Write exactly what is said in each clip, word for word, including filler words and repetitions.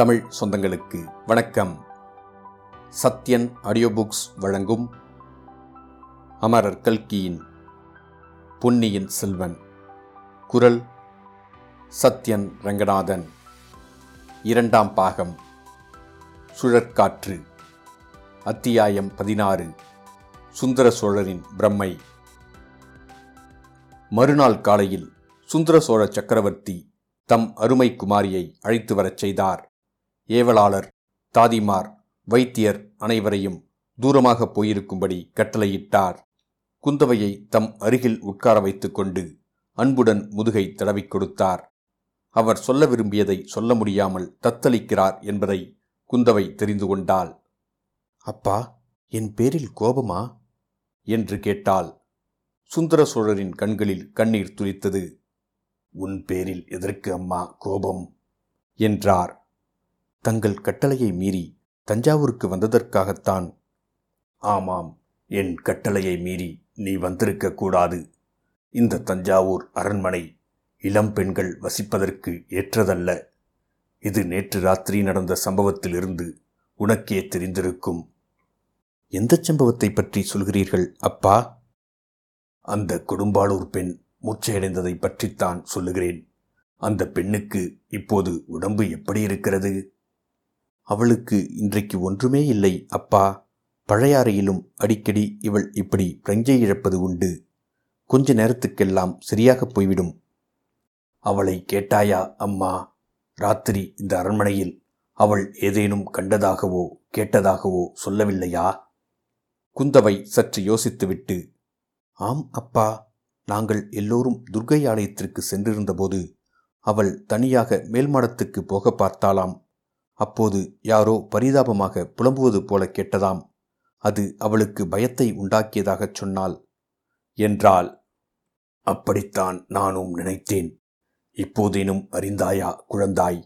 தமிழ் சொந்தங்களுக்கு வணக்கம். Sathyan audio books வழங்கும் அமரர் கல்கியின் பொன்னியின் செல்வன், குரல் சத்யன் ரங்கநாதன், இரண்டாம் பாகம் சுழற்காற்று, அத்தியாயம் பதினாறு, சுந்தர சோழரின் பிரம்மை. மறுநாள் காலையில் சுந்தர சோழ சக்கரவர்த்தி தம் அருமை குமாரியை அழைத்து வரச் செய்தார். ஏவலாளர், தாதிமார், வைத்தியர் அனைவரையும் தூரமாக போயிருக்கும்படி கட்டளையிட்டார். குந்தவையை தம் அருகில் உட்கார வைத்து கொண்டு அன்புடன் முதுகை தடவிக் கொடுத்தார். அவர் சொல்ல விரும்பியதை சொல்ல முடியாமல் தத்தளிக்கிறார் என்பதை குந்தவை தெரிந்து கொண்டாள். அப்பா, என் பேரில் கோபமா என்று கேட்டாள். சுந்தர சோழரின் கண்களில் கண்ணீர் துளித்தது. உன் பேரில் எதற்கு அம்மா கோபம் என்றார். தங்கள் கட்டளையை மீறி தஞ்சாவூருக்கு வந்ததற்காகத்தான். ஆமாம், என் கட்டளையை மீறி நீ வந்திருக்க கூடாது. இந்த தஞ்சாவூர் அரண்மனை இளம் பெண்கள் வசிப்பதற்கு ஏற்றதல்ல. இது நேற்று ராத்திரி நடந்த சம்பவத்திலிருந்து உனக்கே தெரிந்திருக்கும். எந்த சம்பவத்தை பற்றி சொல்கிறீர்கள் அப்பா? அந்த கொடும்பாளூர் பெண் மூச்சையடைந்ததை பற்றித்தான் சொல்லுகிறேன். அந்த பெண்ணுக்கு இப்போது உடம்பு எப்படி இருக்கிறது? அவளுக்கு இன்றைக்கு ஒன்றுமே இல்லை அப்பா. பழையாறையிலும் அடிக்கடி இவள் இப்படி பிரஞ்சை இழப்பது உண்டு. கொஞ்ச நேரத்துக்கெல்லாம் சரியாக போய்விடும். அவளை கேட்டாயா அம்மா? ராத்திரி இந்த அரண்மனையில் அவள் ஏதேனும் கண்டதாகவோ கேட்டதாகவோ சொல்லவில்லையா? குந்தவை சற்று யோசித்துவிட்டு, ஆம் அப்பா, நாங்கள் எல்லோரும் துர்கை ஆலயத்திற்கு சென்றிருந்தபோது அவள் தனியாக மேல்மாடத்துக்கு போக பார்த்தாளாம். அப்போது யாரோ பரிதாபமாக புலம்புவது போல கேட்டதாம். அது அவளுக்கு பயத்தை உண்டாக்கியதாகச் சொன்னாள் என்றாள். அப்படித்தான் நானும் நினைத்தேன். இப்போதேனும் அறிந்தாயா குழந்தாய்?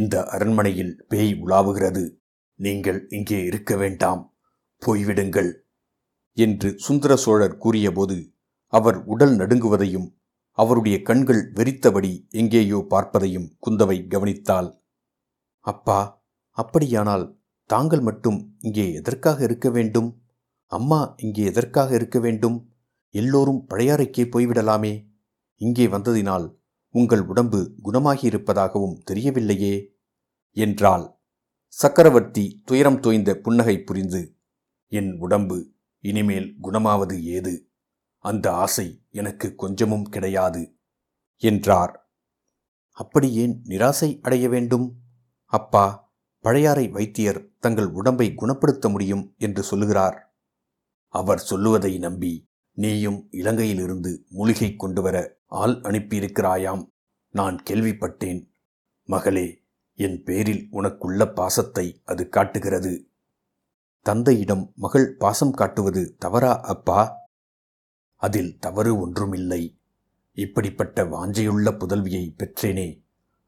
இந்த அரண்மனையில் பேய் உலாவுகிறது. நீங்கள் இங்கே இருக்க வேண்டாம், போய்விடுங்கள் என்று சுந்தர சோழர் கூறியபோது அவர் உடல் நடுங்குவதையும் அவருடைய கண்கள் வெறித்தபடி எங்கேயோ பார்ப்பதையும் குந்தவை கவனித்தாள். அப்பா, அப்படியானால் தாங்கள் மட்டும் இங்கே எதற்காக இருக்க வேண்டும்? அம்மா இங்கே எதற்காக இருக்க வேண்டும்? எல்லோரும் பழையாறைக்கே போய்விடலாமே. இங்கே வந்ததினால் உங்கள் உடம்பு குணமாகியிருப்பதாகவும் தெரியவில்லையே என்றாள். சக்கரவர்த்தி துயரம் தோய்ந்த புன்னகை புரிந்து, என் உடம்பு இனிமேல் குணமாவது ஏது? அந்த ஆசை எனக்கு கொஞ்சமும் கிடையாது என்றார். அப்படி ஏன் நிராசை அடைய வேண்டும் அப்பா? பழையாறை வைத்தியர் தங்கள் உடம்பை குணப்படுத்த முடியும் என்று சொல்லுகிறார். அவர் சொல்லுவதை நம்பி நீயும் இலங்கையிலிருந்து மூலிகை கொண்டு வர ஆள் அனுப்பியிருக்கிறாயாம். நான் கேள்விப்பட்டேன். மகளே, என் பேரில் உனக்குள்ள பாசத்தை அது காட்டுகிறது. தந்தையிடம் மகள் பாசம் காட்டுவது தவறா அப்பா? அதில் தவறு ஒன்றுமில்லை. இப்படிப்பட்ட வாஞ்சையுள்ள புதல்வியை பெற்றேனே,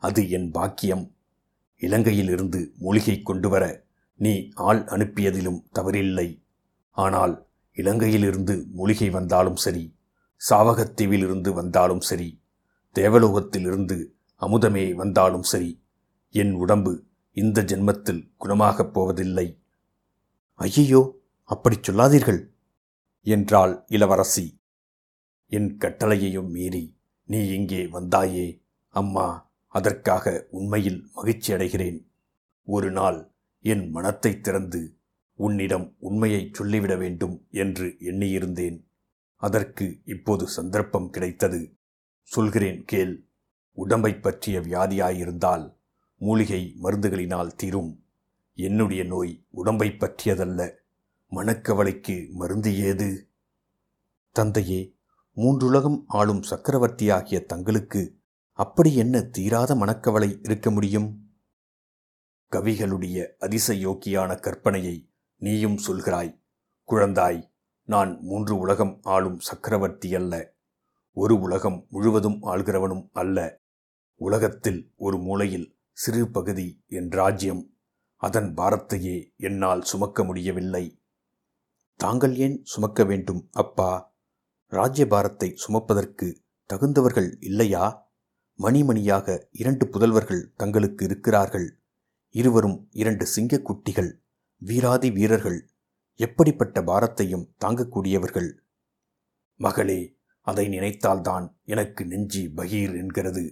அது என் பாக்கியம். இலங்கையிலிருந்து மூலிகை கொண்டு வர நீ ஆள் அனுப்பியதிலும் தவறில்லை. ஆனால் இலங்கையிலிருந்து மூலிகை வந்தாலும் சரி, சாவகத்தீவிலிருந்து வந்தாலும் சரி, தேவலோகத்திலிருந்து அமுதமே வந்தாலும் சரி, என் உடம்பு இந்த ஜென்மத்தில் குணமாகப் போவதில்லை. ஐயையோ, அப்படி சொல்லாதீர்கள் என்றாள் இளவரசி. என் கட்டளையையும் மீறி நீ இங்கே வந்தாயே அம்மா, அதற்காக உண்மையில் மகிழ்ச்சி அடைகிறேன். ஒரு நாள் என் மனத்தை திறந்து உன்னிடம் உண்மையை சொல்லிவிட வேண்டும் என்று எண்ணியிருந்தேன். அதற்கு இப்போது சந்தர்ப்பம் கிடைத்தது. சொல்கிறேன் கேள். உடம்பை பற்றிய வியாதியாயிருந்தால் மூலிகை மருந்துகளினால் தீரும். என்னுடைய நோய் உடம்பை பற்றியதல்ல. மனக்கவலைக்கு மருந்து ஏது? தந்தையே, மூன்றுலகம் ஆளும் சக்கரவர்த்தியாகிய தங்களுக்கு அப்படி என்ன தீராத மனக்கவலை இருக்க முடியும்? கவிகளுடைய அதிசயோக்கியான கற்பனையை நீயும் சொல்கிறாய். குழந்தாய், நான் மூன்று உலகம் ஆளும் சக்கரவர்த்தி அல்ல. ஒரு உலகம் முழுவதும் ஆள்கிறவனும் அல்ல. உலகத்தில் ஒரு மூலையில் சிறு பகுதி என் ராஜ்யம். அதன் பாரத்தையே என்னால் சுமக்க முடியவில்லை. தாங்கள் ஏன் சுமக்க வேண்டும் அப்பா? ராஜ்ய பாரத்தை சுமப்பதற்கு தகுந்தவர்கள் இல்லையா? மணிமணியாக இரண்டு புதல்வர்கள் தங்களுக்கு இருக்கிறார்கள். இருவரும் இரண்டு சிங்கக்குட்டிகள், வீராதி வீரர்கள், எப்படிப்பட்ட பாரத்தையும் தாங்கக்கூடியவர்கள். மகளே, அதை நினைத்தால்தான் எனக்கு நெஞ்சி பகீர் என்கிறது.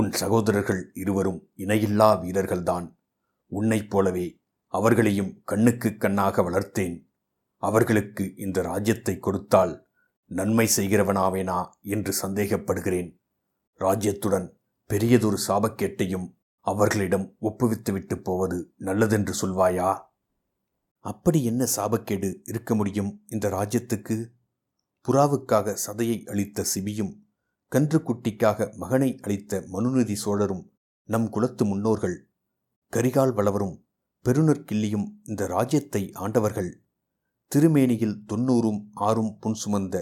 உன் சகோதரர்கள் இருவரும் இணையில்லா வீரர்கள்தான். உன்னைப் போலவே அவர்களையும் கண்ணுக்கு கண்ணாக வளர்த்தேன். அவர்களுக்கு இந்த ராஜ்யத்தை கொடுத்தால் நன்மை செய்கிறவனாவேனா என்று சந்தேகப்படுகிறேன். ராஜ்யத்துடன் பெரியதொரு சாபக்கேட்டையும் அவர்களிடம் ஒப்புவித்துவிட்டு போவது நல்லதென்று சொல்வாயா? அப்படி என்ன சாபக்கேடு இருக்க முடியும் இந்த ராஜ்யத்துக்கு? புறாவுக்காக சதையை அளித்த சிபியும் கன்றுக்குட்டிக்காக மகனை அளித்த மனுநிதி சோழரும் நம் குலத்து முன்னோர்கள். கரிகால் வளவரும் பெருநர்க்கிள்ளியும் இந்த ராஜ்யத்தை ஆண்டவர்கள். திருமேனியில் தொன்னூறும் ஆறும் புன் சுமந்த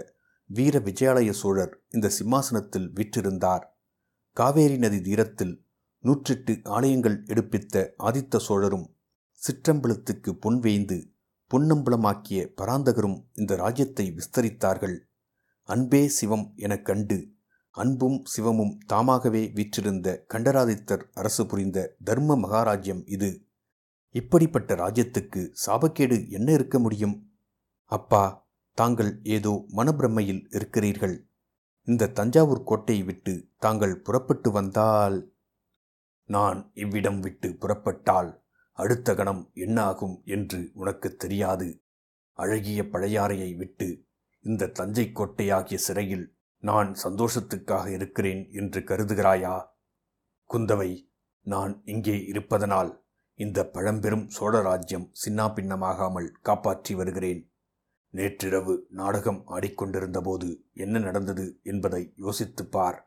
வீர விஜயாலய சோழர் இந்த சிம்மாசனத்தில் வீற்றிருந்தார். காவேரி நதி தீரத்தில் நூற்றெட்டு ஆலயங்கள் எடுப்பித்த ஆதித்த சோழரும் சிற்றம்பலத்துக்கு பொன் வேய்ந்து பொன்னம்பலமாக்கிய பராந்தகரும் இந்த ராஜ்யத்தை விஸ்தரித்தார்கள். அன்பே சிவம் எனக் கண்டு அன்பும் சிவமும் தாமாகவே வீற்றிருந்த கண்டராதித்தர் அரசு புரிந்த தர்ம மகாராஜ்யம் இது. இப்படிப்பட்ட ராஜ்யத்துக்கு சாபக்கேடு என்ன இருக்க முடியும்? அப்பா, தாங்கள் ஏதோ மனப்பிரமையில் இருக்கிறீர்கள். இந்த தஞ்சாவூர் கோட்டையை விட்டு தாங்கள் புறப்பட்டு வந்தால், நான் இவ்விடம் விட்டு புறப்பட்டால் அடுத்த கணம் என்ன ஆகும் என்று உனக்கு தெரியாது. அழகிய பழையாறையை விட்டு இந்த தஞ்சை கோட்டையாகிய சிறையில் நான் சந்தோஷத்துக்காக இருக்கிறேன் என்று கருதுகிறாயா? குந்தவை, நான் இங்கே இருப்பதனால் இந்த பழம்பெரும் சோழராஜ்யம் சின்னாபின்னமாகாமல் காப்பாற்றி வருகிறேன். நேற்றிரவு நாடகம் ஆடிக்கொண்டிருந்த போது என்ன நடந்தது என்பதை யோசித்துப் பார்.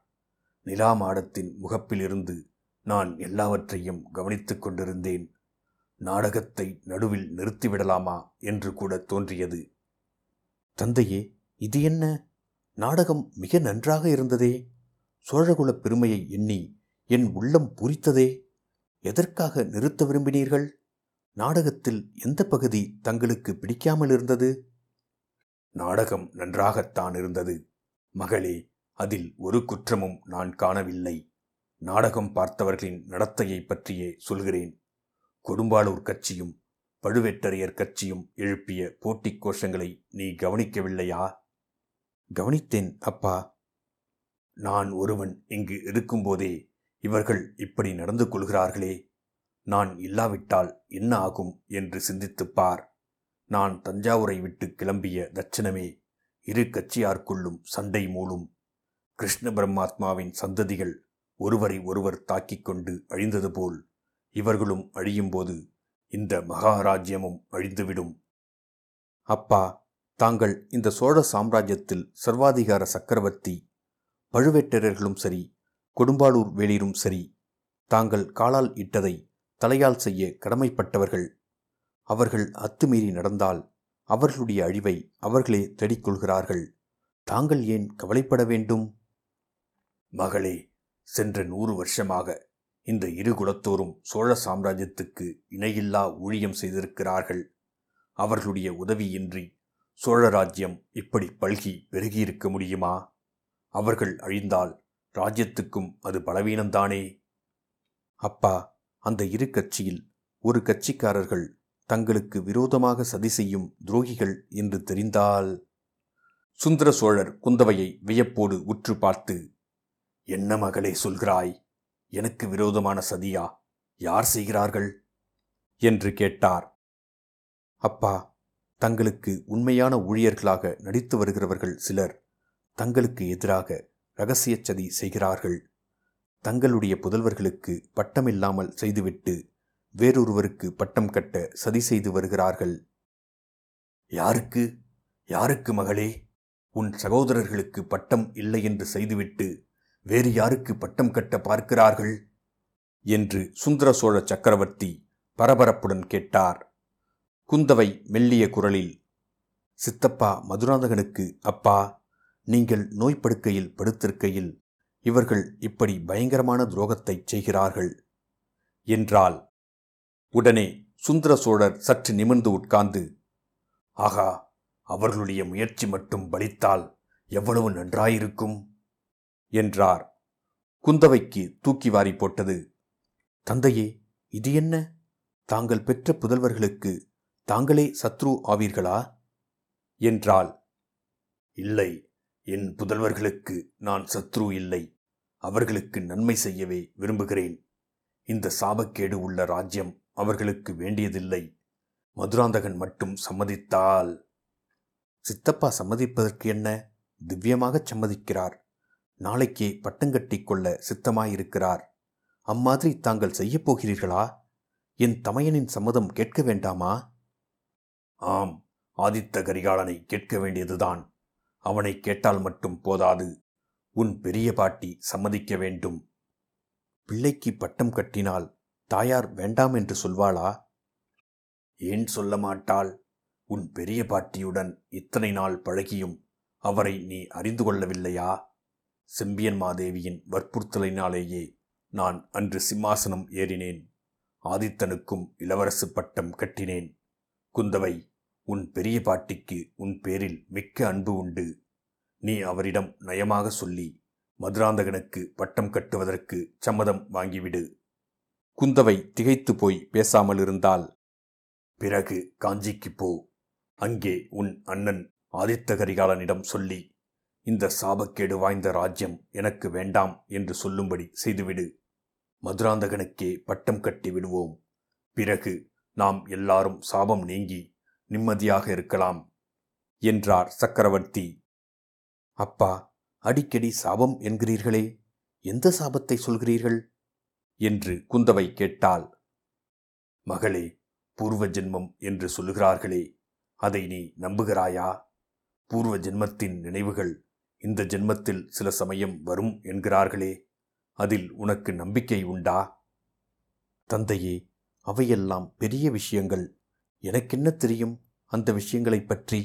நிலா மாடத்தின் முகப்பிலிருந்து நான் எல்லாவற்றையும் கவனித்து கொண்டிருந்தேன். நாடகத்தை நடுவில் நிறுத்திவிடலாமா என்று கூட தோன்றியது. தந்தையே, இது என்ன? நாடகம் மிக நன்றாக இருந்ததே. சோழகுலப் பெருமையை எண்ணி என் உள்ளம் பூரித்ததே. எதற்காக நிறுத்த விரும்பினீர்கள்? நாடகத்தில் எந்த பகுதி தங்களுக்கு பிடிக்காமல் இருந்தது? நாடகம் நன்றாகத்தான் இருந்தது மகளே. அதில் ஒரு குற்றமும் நான் காணவில்லை. நாடகம் பார்த்தவர்களின் நடத்தையை பற்றியே சொல்கிறேன். கொடும்பாளூர் கட்சியும் பழுவேட்டரையர் கட்சியும் எழுப்பிய போட்டிக் கோஷங்களை நீ கவனிக்கவில்லையா? கவனித்தேன் அப்பா. நான் ஒருவன் இங்கு இருக்கும்போதே இவர்கள் இப்படி நடந்து கொள்கிறார்களே, நான் இல்லாவிட்டால் என்ன ஆகும் என்று சிந்தித்துப் பார். நான் தஞ்சாவூரை விட்டு கிளம்பிய தட்சணமே இரு கட்சியார்க்குள்ளும் சண்டை மூளும். கிருஷ்ண பிரம்மாத்மாவின் சந்ததிகள் ஒருவரை ஒருவர் தாக்கிக் கொண்டு அழிந்தது போல் இவர்களும் அழியும்போது இந்த மகாராஜ்யமும் அழிந்துவிடும். அப்பா, தாங்கள் இந்த சோழ சாம்ராஜ்யத்தில் சர்வாதிகார சக்கரவர்த்தி. பழுவேட்டரர்களும் சரி, கொடும்பாளூர் வேளிரும் சரி, தாங்கள் காலால் இட்டதை தலையால் செய்ய கடமைப்பட்டவர்கள். அவர்கள் அத்துமீறி நடந்தால் அவர்களுடைய அழிவை அவர்களே தேடிக்கொள்கிறார்கள். தாங்கள் ஏன் கவலைப்பட வேண்டும்? மகளே, சென்ற நூறு வருஷமாக இந்த இரு குலத்தோரும் சோழ சாம்ராஜ்யத்துக்கு இணையில்லா ஊழியம் செய்திருக்கிறார்கள். அவர்களுடைய உதவியின்றி சோழராஜ்யம் இப்படி பல்கி பெருகியிருக்க முடியுமா? அவர்கள் அழிந்தால் ராஜ்யத்துக்கும் அது பலவீனம்தானே. அப்பா, அந்த இரு கட்சியில் ஒரு கட்சிக்காரர்கள் தங்களுக்கு விரோதமாக சதி செய்யும் துரோகிகள் என்று தெரிந்தால்? சுந்தர சோழர் குந்தவையை வியப்போடு உற்று பார்த்து, என்ன மகளே சொல்கிறாய்? எனக்கு விரோதமான சதியா? யார் செய்கிறார்கள் என்று கேட்டார். அப்பா, தங்களுக்கு உண்மையான ஊழியர்களாக நடித்து வருகிறவர்கள் சிலர் தங்களுக்கு எதிராக இரகசிய சதி செய்கிறார்கள். தங்களுடைய புதல்வர்களுக்கு பட்டமில்லாமல் செய்துவிட்டு வேறொருவருக்கு பட்டம் கட்ட சதி செய்து வருகிறார்கள். யாருக்கு யாருக்கு மகளே? உன் சகோதரர்களுக்கு பட்டம் இல்லை என்று செய்துவிட்டு வேறு யாருக்கு பட்டம் கட்ட பார்க்கிறார்கள் என்று சுந்தர சோழ சக்கரவர்த்தி பரபரப்புடன் கேட்டார். குந்தவை மெல்லிய குரலில், சித்தப்பா மதுராந்தகனுக்கு அப்பா, நீங்கள் நோய்படுக்கையில் படுத்திருக்கையில் இவர்கள் இப்படி பயங்கரமான துரோகத்தை செய்கிறார்கள் என்றால், உடனே சுந்தர சோழர் சற்று நிமிர்ந்து உட்கார்ந்து, ஆகா, அவர்களுடைய முயற்சி மட்டும் பலித்தால் எவ்வளவு நன்றாயிருக்கும் என்றார். குந்தவைக்கு தூக்கி வாரி போட்டது. தந்தையே, இது என்ன? தாங்கள் பெற்ற புதல்வர்களுக்கு தாங்களே சத்ரு ஆவீர்களா என்றாள். இல்லை, என் புதல்வர்களுக்கு நான் சத்ரு இல்லை. அவர்களுக்கு நன்மை செய்யவே விரும்புகிறேன். இந்த சாபக்கேடு உள்ள ராஜ்யம் அவர்களுக்கு வேண்டியதில்லை. மதுராந்தகன் மட்டும் சம்மதித்தால். சித்தப்பா சம்மதிப்பதற்கு என்ன, திவ்யமாகச் சம்மதிக்கிறார். நாளைக்கே பட்டங்கட்டி கொள்ள சித்தமாயிருக்கிறார். அம்மாதிரி தாங்கள் செய்யப்போகிறீர்களா? என் தமையனின் சம்மதம் கேட்க வேண்டாமா? ஆம், ஆதித்த கரிகாலனை கேட்க வேண்டியதுதான். அவனை கேட்டால் மட்டும் போதாது, உன் பெரிய பாட்டி சம்மதிக்க வேண்டும். பிள்ளைக்கு பட்டம் கட்டினால் தாயார் வேண்டாம் என்று சொல்வாளா? ஏன் சொல்ல மாட்டாள்? உன் பெரிய பாட்டியுடன் இத்தனை நாள் பழகியும் அவரை நீ அறிந்து கொள்ளவில்லையா? செம்பியன் மாதேவியின் வற்புறுத்தலினாலேயே நான் அன்று சிம்மாசனம் ஏறினேன். ஆதித்தனுக்கும் இளவரசு பட்டம் கட்டினேன். குந்தவை, உன் பெரிய பாட்டிக்கு உன் பேரில் மிக்க அன்பு உண்டு. நீ அவரிடம் நயமாக சொல்லி மதுராந்தகனுக்கு பட்டம் கட்டுவதற்கு சம்மதம் வாங்கிவிடு. குந்தவை திகைத்து போய் பேசாமல் இருந்தால், பிறகு காஞ்சிக்கு போ. அங்கே உன் அண்ணன் ஆதித்த கரிகாலனிடம் சொல்லி இந்த சாபக்கேடு வாய்ந்த ராஜ்யம் எனக்கு வேண்டாம் என்று சொல்லும்படி செய்துவிடு. மதுராந்தகனுக்கே பட்டம் கட்டி விடுவோம். பிறகு நாம் எல்லாரும் சாபம் நீங்கி நிம்மதியாக இருக்கலாம் என்றார் சக்கரவர்த்தி. அப்பா, அடிக்கடி சாபம் என்கிறீர்களே, எந்த சாபத்தை சொல்கிறீர்கள் என்று குந்தவை கேட்டாள். மகளே, பூர்வ ஜென்மம் என்று சொல்லுகிறார்களே, அதை நீ நம்புகிறாயா? பூர்வ ஜென்மத்தின் நினைவுகள் இந்த ஜென்மத்தில் சில சமயம் வரும் என்கிறார்களே, அதில் உனக்கு நம்பிக்கை உண்டா? தந்தையே, அவையெல்லாம் பெரிய விஷயங்கள். எனக்கென்ன தெரியும் அந்த விஷயங்களை பற்றி?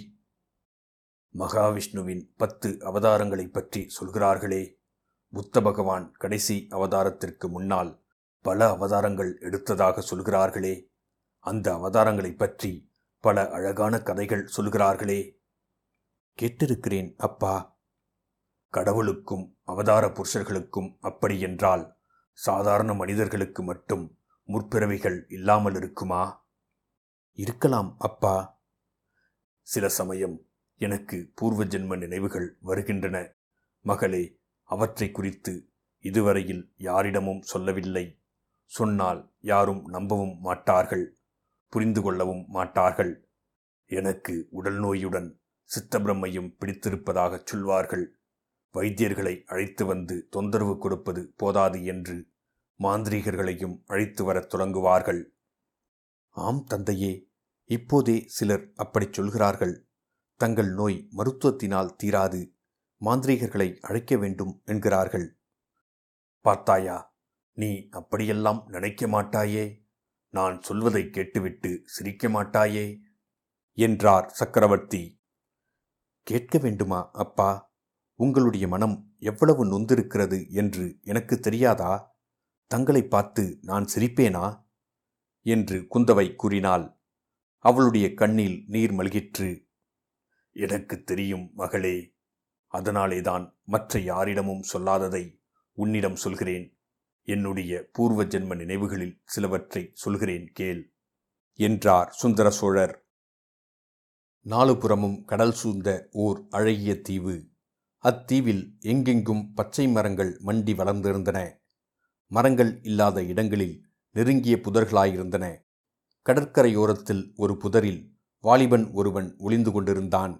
மகாவிஷ்ணுவின் பத்து அவதாரங்களை பற்றி சொல்கிறார்களே, புத்த பகவான் கடைசி அவதாரத்திற்கு முன்னால் பல அவதாரங்கள் எடுத்ததாக சொல்கிறார்களே, அந்த அவதாரங்களை பற்றி பல அழகான கதைகள் சொல்கிறார்களே. கேட்டிருக்கிறேன் அப்பா. கடவுளுக்கும் அவதார புருஷர்களுக்கும் அப்படியென்றால் சாதாரண மனிதர்களுக்கு மட்டும் முற்பிறவிகள் இல்லாமல் இருக்குமா? இருக்கலாம் அப்பா. சில சமயம் எனக்கு பூர்வ ஜென்ம நினைவுகள் வருகின்றன மகளே. அவற்றை குறித்து இதுவரையில் யாரிடமும் சொல்லவில்லை. சொன்னால் யாரும் நம்பவும் மாட்டார்கள், புரிந்து கொள்ளவும் மாட்டார்கள். எனக்கு உடல் நோயுடன் சித்தப்பிரமையும் பிடித்திருப்பதாகச் சொல்வார்கள். வைத்தியர்களை அழைத்து வந்து தொந்தரவு கொடுப்பது போதாது என்று மாந்திரீகர்களையும் அழைத்து வரத் தொடங்குவார்கள். ஆம் தந்தையே, இப்போதே சிலர் அப்படி சொல்கிறார்கள். தங்கள் நோய் மருத்துவத்தினால் தீராது, மாந்திரீகர்களை அழைக்க வேண்டும் என்கிறார்கள். பார்த்தாயா, நீ அப்படியெல்லாம் நினைக்க மாட்டாயே, நான் சொல்வதை கேட்டுவிட்டு சிரிக்க மாட்டாயே என்றார் சக்கரவர்த்தி. கேட்க வேண்டுமா அப்பா? உங்களுடைய மனம் எவ்வளவு நொந்திருக்கிறது என்று எனக்கு தெரியாதா? தங்களை பார்த்து நான் சிரிப்பேனா என்று குந்தவை கூறினாள். அவளுடைய கண்ணில் நீர் மல்கிற்று. எனக்கு தெரியும் மகளே, அதனாலேதான் மற்ற யாரிடமும் சொல்லாததை உன்னிடம் சொல்கிறேன். என்னுடைய பூர்வ ஜென்ம நினைவுகளில் சிலவற்றை சொல்கிறேன் கேள் என்றார் சுந்தர சோழர். நாலுபுறமும் கடல் சூழ்ந்த ஓர் அழகிய தீவு. அத்தீவில் எங்கெங்கும் பச்சை மரங்கள் மண்டி வளர்ந்திருந்தன. மரங்கள் இல்லாத இடங்களில் நெருங்கிய புதர்களாயிருந்தன. கடற்கரையோரத்தில் ஒரு புதரில் வாலிபன் ஒருவன் ஒளிந்து கொண்டிருந்தான்.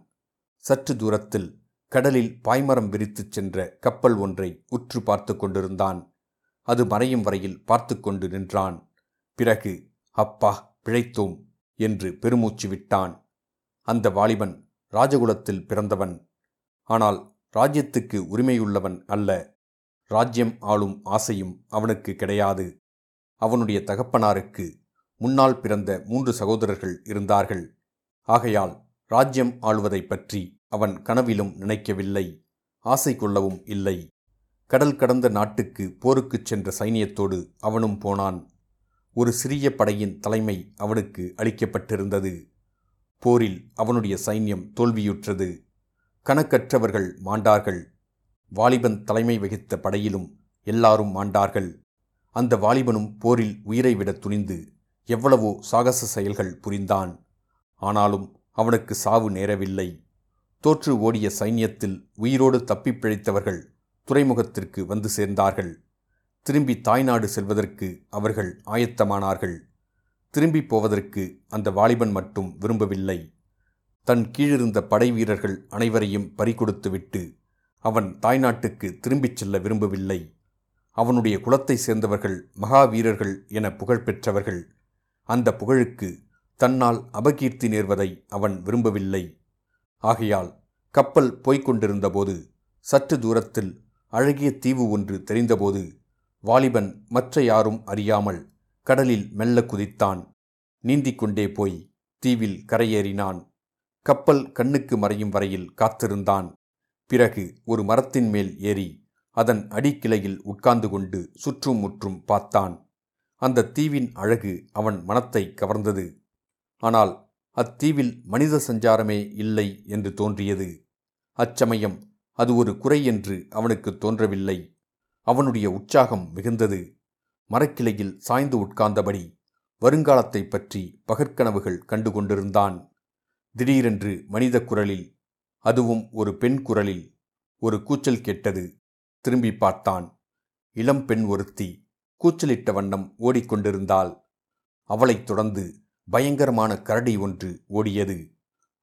சற்று தூரத்தில் கடலில் பாய்மரம் விரித்துச் சென்ற கப்பல் ஒன்றை உற்று பார்த்து கொண்டிருந்தான். அது மறையும் வரையில் பார்த்து கொண்டு நின்றான். பிறகு, அப்பா பிழைத்தோம் என்று பெருமூச்சு விட்டான். அந்த வாலிபன் ராஜகுலத்தில் பிறந்தவன், ஆனால் ராஜ்யத்துக்கு உரிமையுள்ளவன் அல்ல. ராஜ்யம் ஆளும் ஆசையும் அவனுக்கு கிடையாது. அவனுடைய தகப்பனாருக்கு முன்னால் பிறந்த மூன்று சகோதரர்கள் இருந்தார்கள். ஆகையால் ராஜ்யம் ஆளுவதை பற்றி அவன் கனவிலும் நினைக்கவில்லை, ஆசை கொள்ளவும் இல்லை. கடல் கடந்த நாட்டுக்கு போருக்குச் சென்ற சைனியத்தோடு அவனும் போனான். ஒரு சிறிய படையின் தலைமை அவனுக்கு அளிக்கப்பட்டிருந்தது. போரில் அவனுடைய சைன்யம் தோல்வியுற்றது. கணக்கற்றவர்கள் மாண்டார்கள். வாலிபன் தலைமை வகித்த படையிலும் எல்லாரும் மாண்டார்கள். அந்த வாலிபனும் போரில் உயிரை விட துணிந்து எவ்வளவோ சாகச செயல்கள் புரிந்தான். ஆனாலும் அவனுக்கு சாவு நேரவில்லை. தோற்று ஓடிய சைன்யத்தில் உயிரோடு தப்பி பிழைத்தவர்கள் துறைமுகத்திற்கு வந்து சேர்ந்தார்கள். திரும்பி தாய்நாடு செல்வதற்கு அவர்கள் ஆயத்தமானார்கள். திரும்பி போவதற்கு அந்த வாலிபன் மட்டும் விரும்பவில்லை. தன் கீழிருந்த படை வீரர்கள் அனைவரையும் பறிகொடுத்துவிட்டு அவன் தாய்நாட்டுக்கு திரும்பிச் செல்ல விரும்பவில்லை. அவனுடைய குலத்தை சேர்ந்தவர்கள் மகாவீரர்கள் என புகழ் பெற்றவர்கள். அந்த புகழுக்கு தன்னால் அபகீர்த்தி நேர்வதை அவன் விரும்பவில்லை. ஆகையால் கப்பல் போய்கொண்டிருந்தபோது சற்று தூரத்தில் அழகிய தீவு ஒன்று தெரிந்தபோது வாலிபன் மற்ற யாரும் அறியாமல் கடலில் மெல்ல குதித்தான். நீந்திக் கொண்டே போய் தீவில் கரையேறினான். கப்பல் கண்ணுக்கு மறையும் வரையில் காத்திருந்தான். பிறகு ஒரு மரத்தின் மேல் ஏறி அதன் அடிக்கிளையில் உட்கார்ந்து கொண்டு சுற்றும் முற்றும் பார்த்தான். அந்த தீவின் அழகு அவன் மனத்தை கவர்ந்தது. ஆனால் அத்தீவில் மனித சஞ்சாரமே இல்லை என்று தோன்றியது. அச்சமயம் அது ஒரு குறை என்று அவனுக்கு தோன்றவில்லை. அவனுடைய உற்சாகம் மிகுந்தது. மரக்கிளையில் சாய்ந்து உட்கார்ந்தபடி வருங்காலத்தை பற்றி பகற்கனவுகள் கண்டு கொண்டிருந்தான். திடீரென்று மனித குரலில், அதுவும் ஒரு பெண் குரலில், ஒரு கூச்சல் கேட்டது. திரும்பி பார்த்தான். இளம் பெண் ஒருத்தி கூச்சலிட்ட வண்ணம் ஓடிக்கொண்டிருந்தாள். அவளைத் தொடர்ந்து பயங்கரமான கரடி ஒன்று ஓடியது.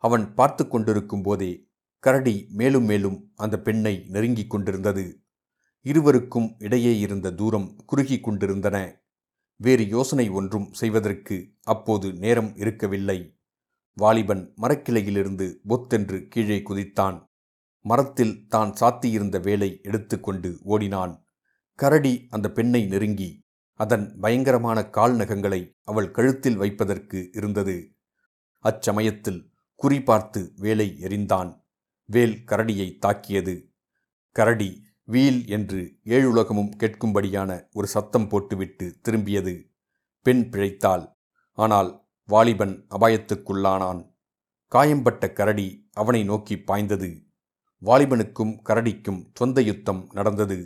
அவன் பார்த்து கொண்டிருக்கும் போதே கரடி மேலும் மேலும் அந்த பெண்ணை நெருங்கிக் கொண்டிருந்தது. இருவருக்கும் இடையே இருந்த தூரம் குறுகி கொண்டிருந்தன. வேறு யோசனை ஒன்றும் செய்வதற்கு அப்போது நேரம் இருக்கவில்லை. வாலிபன் மரக்கிளையிலிருந்து பொத்தென்று கீழே குதித்தான். மரத்தில் தான் சாத்தியிருந்த வேலை எடுத்துக்கொண்டு ஓடினான். கரடி அந்த பெண்ணை நெருங்கி அதன் பயங்கரமான கால் நகங்களை அவள் கழுத்தில் வைப்பதற்கு இருந்தது. அச்சமயத்தில் குறிபார்த்து வேலை எறிந்தான். வேல் கரடியை தாக்கியது. கரடி வீல் என்று ஏழுலகமும் கேட்கும்படியான ஒரு சத்தம் போட்டுவிட்டு திரும்பியது. பெண் பிழைத்தாள். ஆனால் வாலிபன் அபாயத்துக்குள்ளானான். காயம்பட்ட கரடி அவனை நோக்கி பாய்ந்தது. வாலிபனுக்கும் கரடிக்கும் சொந்த யுத்தம் நடந்தது.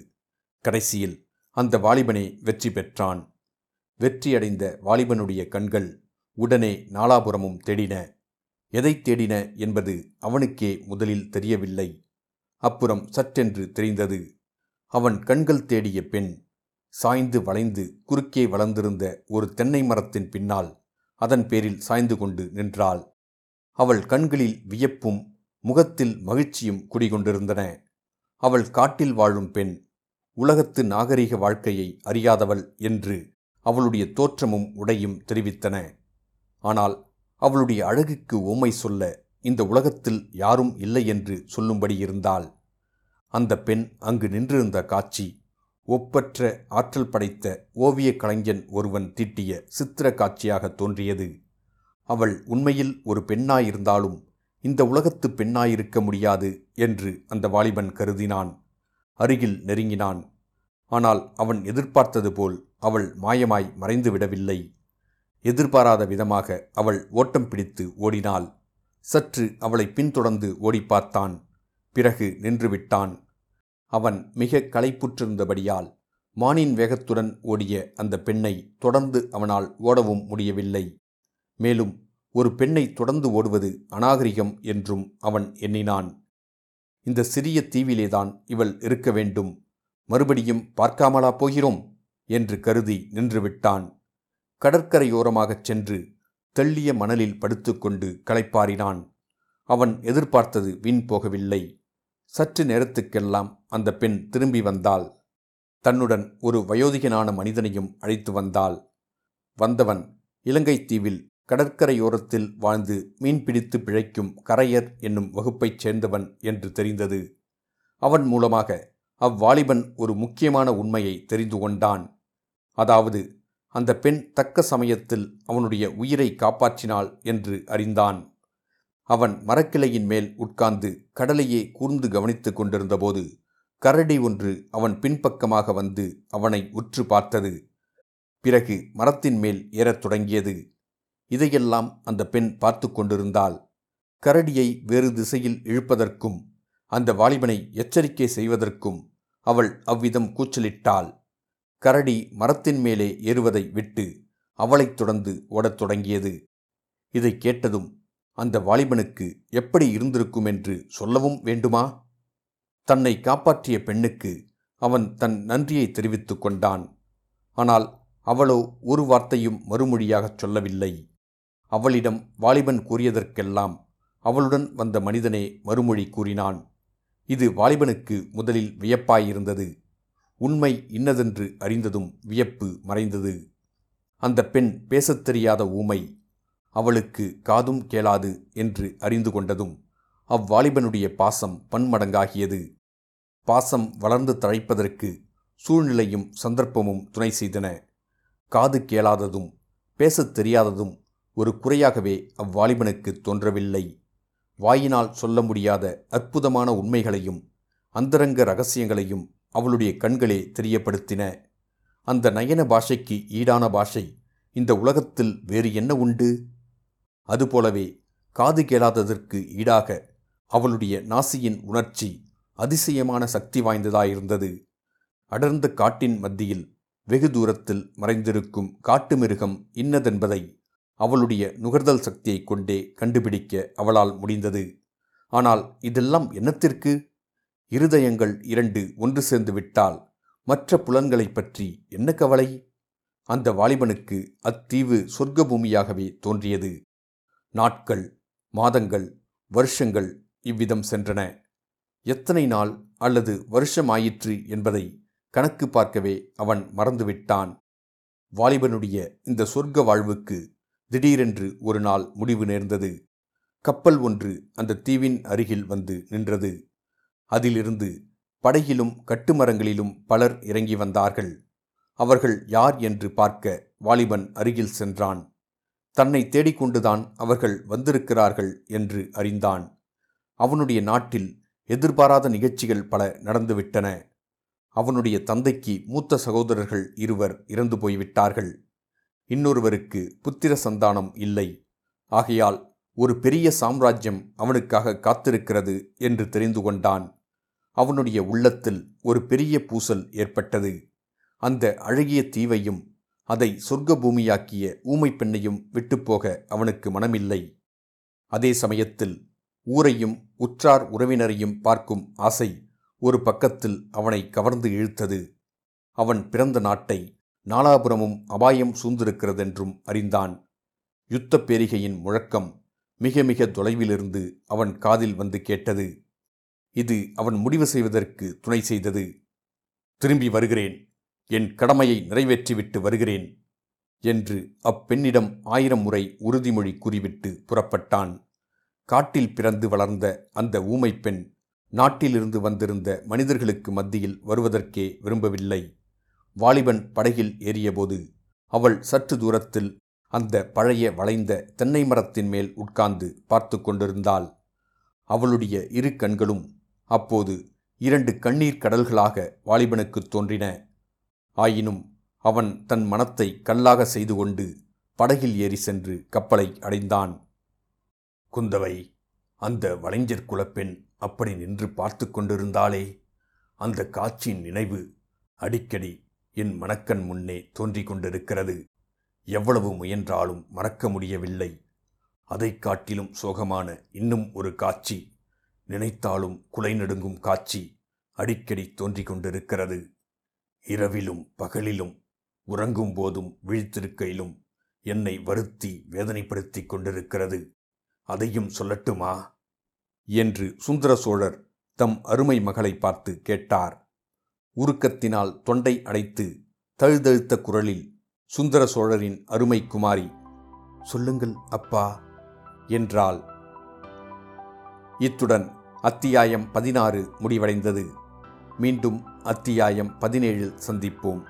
கடைசியில் அந்த வாலிபனே வெற்றி பெற்றான். வெற்றியடைந்த வாலிபனுடைய கண்கள் உடனே நாலாபுரமும் தேடின. எதை தேடின என்பது அவனுக்கே முதலில் தெரியவில்லை. அப்புறம் சற்றென்று தெரிந்தது. அவன் கண்கள் தேடிய பெண் சாய்ந்து வளைந்து குறுக்கே வளர்ந்திருந்த ஒரு தென்னை மரத்தின் பின்னால் அதன் பேரில் சாய்ந்து கொண்டு நின்றாள். அவள் கண்களில் வியப்பும் முகத்தில் மகிழ்ச்சியும் குடிகொண்டிருந்தன. அவள் காட்டில் வாழும் பெண், உலகத்து நாகரிக வாழ்க்கையை அறியாதவள் என்று அவளுடைய தோற்றமும் உடையும் தெரிவித்தன. ஆனால் அவளுடைய அழகுக்கு உமை சொல்ல இந்த உலகத்தில் யாரும் இல்லை என்று சொல்லும்படி இருந்தாள். அந்த பெண் அங்கு நின்றிருந்த காட்சி ஒப்பற்ற ஆற்றல் படைத்த ஓவிய கலைஞன் ஒருவன் தீட்டிய சித்திர காட்சியாக தோன்றியது. அவள் உண்மையில் ஒரு பெண்ணாயிருந்தாலும் இந்த உலகத்து பெண்ணாயிருக்க முடியாது என்று அந்த வாலிபன் கருதினான். அருகில் நெருங்கினான். ஆனால் அவன் எதிர்பார்த்தது போல் அவள் மாயமாய் மறைந்து விடவில்லை. எதிர்பாராத விதமாக அவள் ஓட்டம் பிடித்து ஓடினாள். சற்று அவளை பின்தொடர்ந்து ஓடிப்பார்த்தான். பிறகு நின்றுவிட்டான். அவன் மிக களைப்புற்றிருந்தபடியால் மானின் வேகத்துடன் ஓடிய அந்த பெண்ணை தொடர்ந்து அவனால் ஓடவும் முடியவில்லை. மேலும் ஒரு பெண்ணை தொடர்ந்து ஓடுவது அநாகரிகம் என்றும் அவன் எண்ணினான். இந்த சிறிய தீவிலேதான் இவள் இருக்க வேண்டும், மறுபடியும் பார்க்காமலா போகிறோம் என்று கருதி நின்றுவிட்டான். கடற்கரையோரமாகச் சென்று தெள்ளிய மணலில் படுத்துக்கொண்டு களைப்பாரினான். அவன் எதிர்பார்த்தது வீண் போகவில்லை. சற்று நேரத்துக்கெல்லாம் அந்த பெண் திரும்பி வந்தாள். தன்னுடன் ஒரு வயோதிகனான மனிதனையும் அழைத்து வந்தாள். வந்தவன் இலங்கை தீவில் கடற்கரையோரத்தில் வாழ்ந்து மீன்பிடித்து பிழைக்கும் கரையர் என்னும் வகுப்பைச் சேர்ந்தவன் என்று தெரிந்தது. அவன் மூலமாக அவ்வாலிபன் ஒரு முக்கியமான உண்மையை தெரிந்து கொண்டான். அதாவது அந்த பெண் தக்க சமயத்தில் அவனுடைய உயிரை காப்பாற்றினாள் என்று அறிந்தான். அவன் மரக்கிளையின் மேல் உட்கார்ந்து கடலையே கூர்ந்து கவனித்து கொண்டிருந்தபோது கரடி ஒன்று அவன் பின்பக்கமாக வந்து அவனை உற்று பார்த்தது. பிறகு மரத்தின் மேல் ஏறத் தொடங்கியது. இதையெல்லாம் அந்த பெண் பார்த்து கொண்டிருந்தாள். கரடியை வேறு திசையில் இழுப்பதற்கும் அந்த வாலிபனை எச்சரிக்கை செய்வதற்கும் அவள் அவ்விதம் கூச்சலிட்டாள். கரடி மரத்தின் மேலே ஏறுவதை விட்டு அவளைத் தொடர்ந்து ஓடத் தொடங்கியது. இதை கேட்டதும் அந்த வாலிபனுக்கு எப்படி இருந்திருக்கும் என்று சொல்லவும் வேண்டுமா? தன்னை காப்பாற்றிய பெண்ணுக்கு அவன் தன் நன்றியை தெரிவித்து கொண்டான். ஆனால் அவளோ ஒரு வார்த்தையும் மறுமொழியாகச் சொல்லவில்லை. அவளிடம் வாலிபன் கூறியதற்கெல்லாம் அவளுடன் வந்த மனிதனே மறுமொழி கூறினான். இது வாலிபனுக்கு முதலில் வியப்பாயிருந்தது. உண்மை இன்னதென்று அறிந்ததும் வியப்பு மறைந்தது. அந்த பெண் பேசத் தெரியாத ஊமை, அவளுக்கு காதும் கேளாது என்று அறிந்து கொண்டதும் அவ்வாலிபனுடைய பாசம் பன்மடங்காகியது. பாசம் வளர்ந்து தழைப்பதற்கு சூழ்நிலையும் சந்தர்ப்பமும் துணை செய்தன. காது கேளாததும் பேசத் தெரியாததும் ஒரு குறையாகவே அவ்வாலிபனுக்கு தோன்றவில்லை. வாயினால் சொல்ல முடியாத அற்புதமான உண்மைகளையும் அந்தரங்க இரகசியங்களையும் அவளுடைய கண்களே தெரியப்படுத்தின. அந்த நயன பாஷைக்கு ஈடான பாஷை இந்த உலகத்தில் வேறு என்ன உண்டு? அதுபோலவே காது கேளாததற்கு ஈடாக அவளுடைய நாசியின் உணர்ச்சி அதிசயமான சக்தி வாய்ந்ததாயிருந்தது. அடர்ந்த காட்டின் மத்தியில் வெகு தூரத்தில் மறைந்திருக்கும் காட்டு மிருகம் இன்னதென்பதை அவளுடைய நுகர்தல் சக்தியை கொண்டே கண்டுபிடிக்க அவளால் முடிந்தது. ஆனால் இதெல்லாம் என்னத்திற்கு? இருதயங்கள் இரண்டு ஒன்று சேர்ந்து விட்டால் மற்ற புலன்களை பற்றி என்ன கவலை? அந்த வாலிபனுக்கு அத்தீவு சொர்க்க பூமியாகவே தோன்றியது. நாட்கள், மாதங்கள், வருஷங்கள் இவ்விதம் சென்றன. எத்தனை நாள் அல்லது வருஷமாயிற்று என்பதை கணக்கு பார்க்கவே அவன் மறந்துவிட்டான். வாலிபனுடைய இந்த சொர்க்க வாழ்வுக்கு திடீரென்று ஒரு நாள் முடிவு நேர்ந்தது. கப்பல் ஒன்று அந்த தீவின் அருகில் வந்து நின்றது. அதிலிருந்து படகிலும் கட்டுமரங்களிலும் பலர் இறங்கி வந்தார்கள். அவர்கள் யார் என்று பார்க்க வாலிபன் அருகில் சென்றான். தன்னை தேடிக்கொண்டுதான் அவர்கள் வந்திருக்கிறார்கள் என்று அறிந்தான். அவனுடைய நாட்டில் எதிர்பாராத நிகழ்ச்சிகள் பல நடந்துவிட்டன. அவனுடைய தந்தைக்கு மூத்த சகோதரர்கள் இருவர் இறந்து போய்விட்டார்கள். இன்னொருவருக்கு புத்திர சந்தானம் இல்லை. ஆகையால் ஒரு பெரிய சாம்ராஜ்யம் அவனுக்காக காத்திருக்கிறது என்று தெரிந்து கொண்டான். அவனுடைய உள்ளத்தில் ஒரு பெரிய பூசல் ஏற்பட்டது. அந்த அழகிய தீவையும் அதை சொர்க்க பூமியாக்கிய ஊமை பெண்ணையும் விட்டுப்போக அவனுக்கு மனமில்லை. அதே சமயத்தில் ஊரையும் உற்றார் உறவினரையும் பார்க்கும் ஆசை ஒரு பக்கத்தில் அவனை கவர்ந்து இழுத்தது. அவன் பிறந்த நாட்டை நாலாபுரமும் அபாயம் சூழ்ந்திருக்கிறதென்றும் அறிந்தான். யுத்த பேரிகையின் முழக்கம் மிக மிக தொலைவிலிருந்து அவன் காதில் வந்து கேட்டது. இது அவன் முடிவு செய்வதற்கு துணை செய்தது. திரும்பி வருகிறேன், என் கடமையை நிறைவேற்றிவிட்டு வருகிறேன் என்று அப்பெண்ணிடம் ஆயிரம் முறை உறுதிமொழி கூறிவிட்டு புறப்பட்டான். காட்டில் பிறந்து வளர்ந்த அந்த ஊமை பெண் நாட்டிலிருந்து வந்திருந்த மனிதர்களுக்கு மத்தியில் வருவதற்கே விரும்பவில்லை. வாலிபன் படகில் ஏறியபோது அவள் சற்று தூரத்தில் அந்த பழைய வளைந்த தென்னை மரத்தின் மேல் உட்கார்ந்து பார்த்து கொண்டிருந்தாள். அவளுடைய இரு கண்களும் அப்போது இரண்டு கண்ணீர் கடல்களாக வாலிபனுக்கு தோன்றின. ஆயினும் அவன் தன் மனத்தை கல்லாக செய்து கொண்டு படகில் ஏறி சென்று கப்பலை அடைந்தான். குந்தவை, அந்த வளைஞர் குலப்பெண் அப்படி நின்று பார்த்து கொண்டிருந்தாளே, அந்த காட்சியின் நினைவு அடிக்கடி என் மனக்கண் முன்னே தோன்றி கொண்டிருக்கிறது. எவ்வளவு முயன்றாலும் மறக்க முடியவில்லை. அதைக் காட்டிலும் சோகமான இன்னும் ஒரு காட்சி, நினைத்தாலும் குலை நடுங்கும் காட்சி அடிக்கடி தோன்றி கொண்டிருக்கிறது. இரவிலும் பகலிலும், உறங்கும் போதும் விழித்திருக்கையிலும் என்னை வருத்தி வேதனைப்படுத்தி கொண்டிருக்கிறது. அதையும் சொல்லட்டுமா என்று சுந்தர சோழர் தம் அருமை மகளை பார்த்து கேட்டார். உருக்கத்தினால் தொண்டை அடைத்து தழுதழுத்த குரலில் சுந்தர சோழரின் அருமை குமாரி, சொல்லுங்கள் அப்பா என்றாள். இத்துடன் அத்தியாயம் பதினாறு முடிவடைந்தது. மீண்டும் அத்தியாயம் பதினேழில் சந்திப்போம்.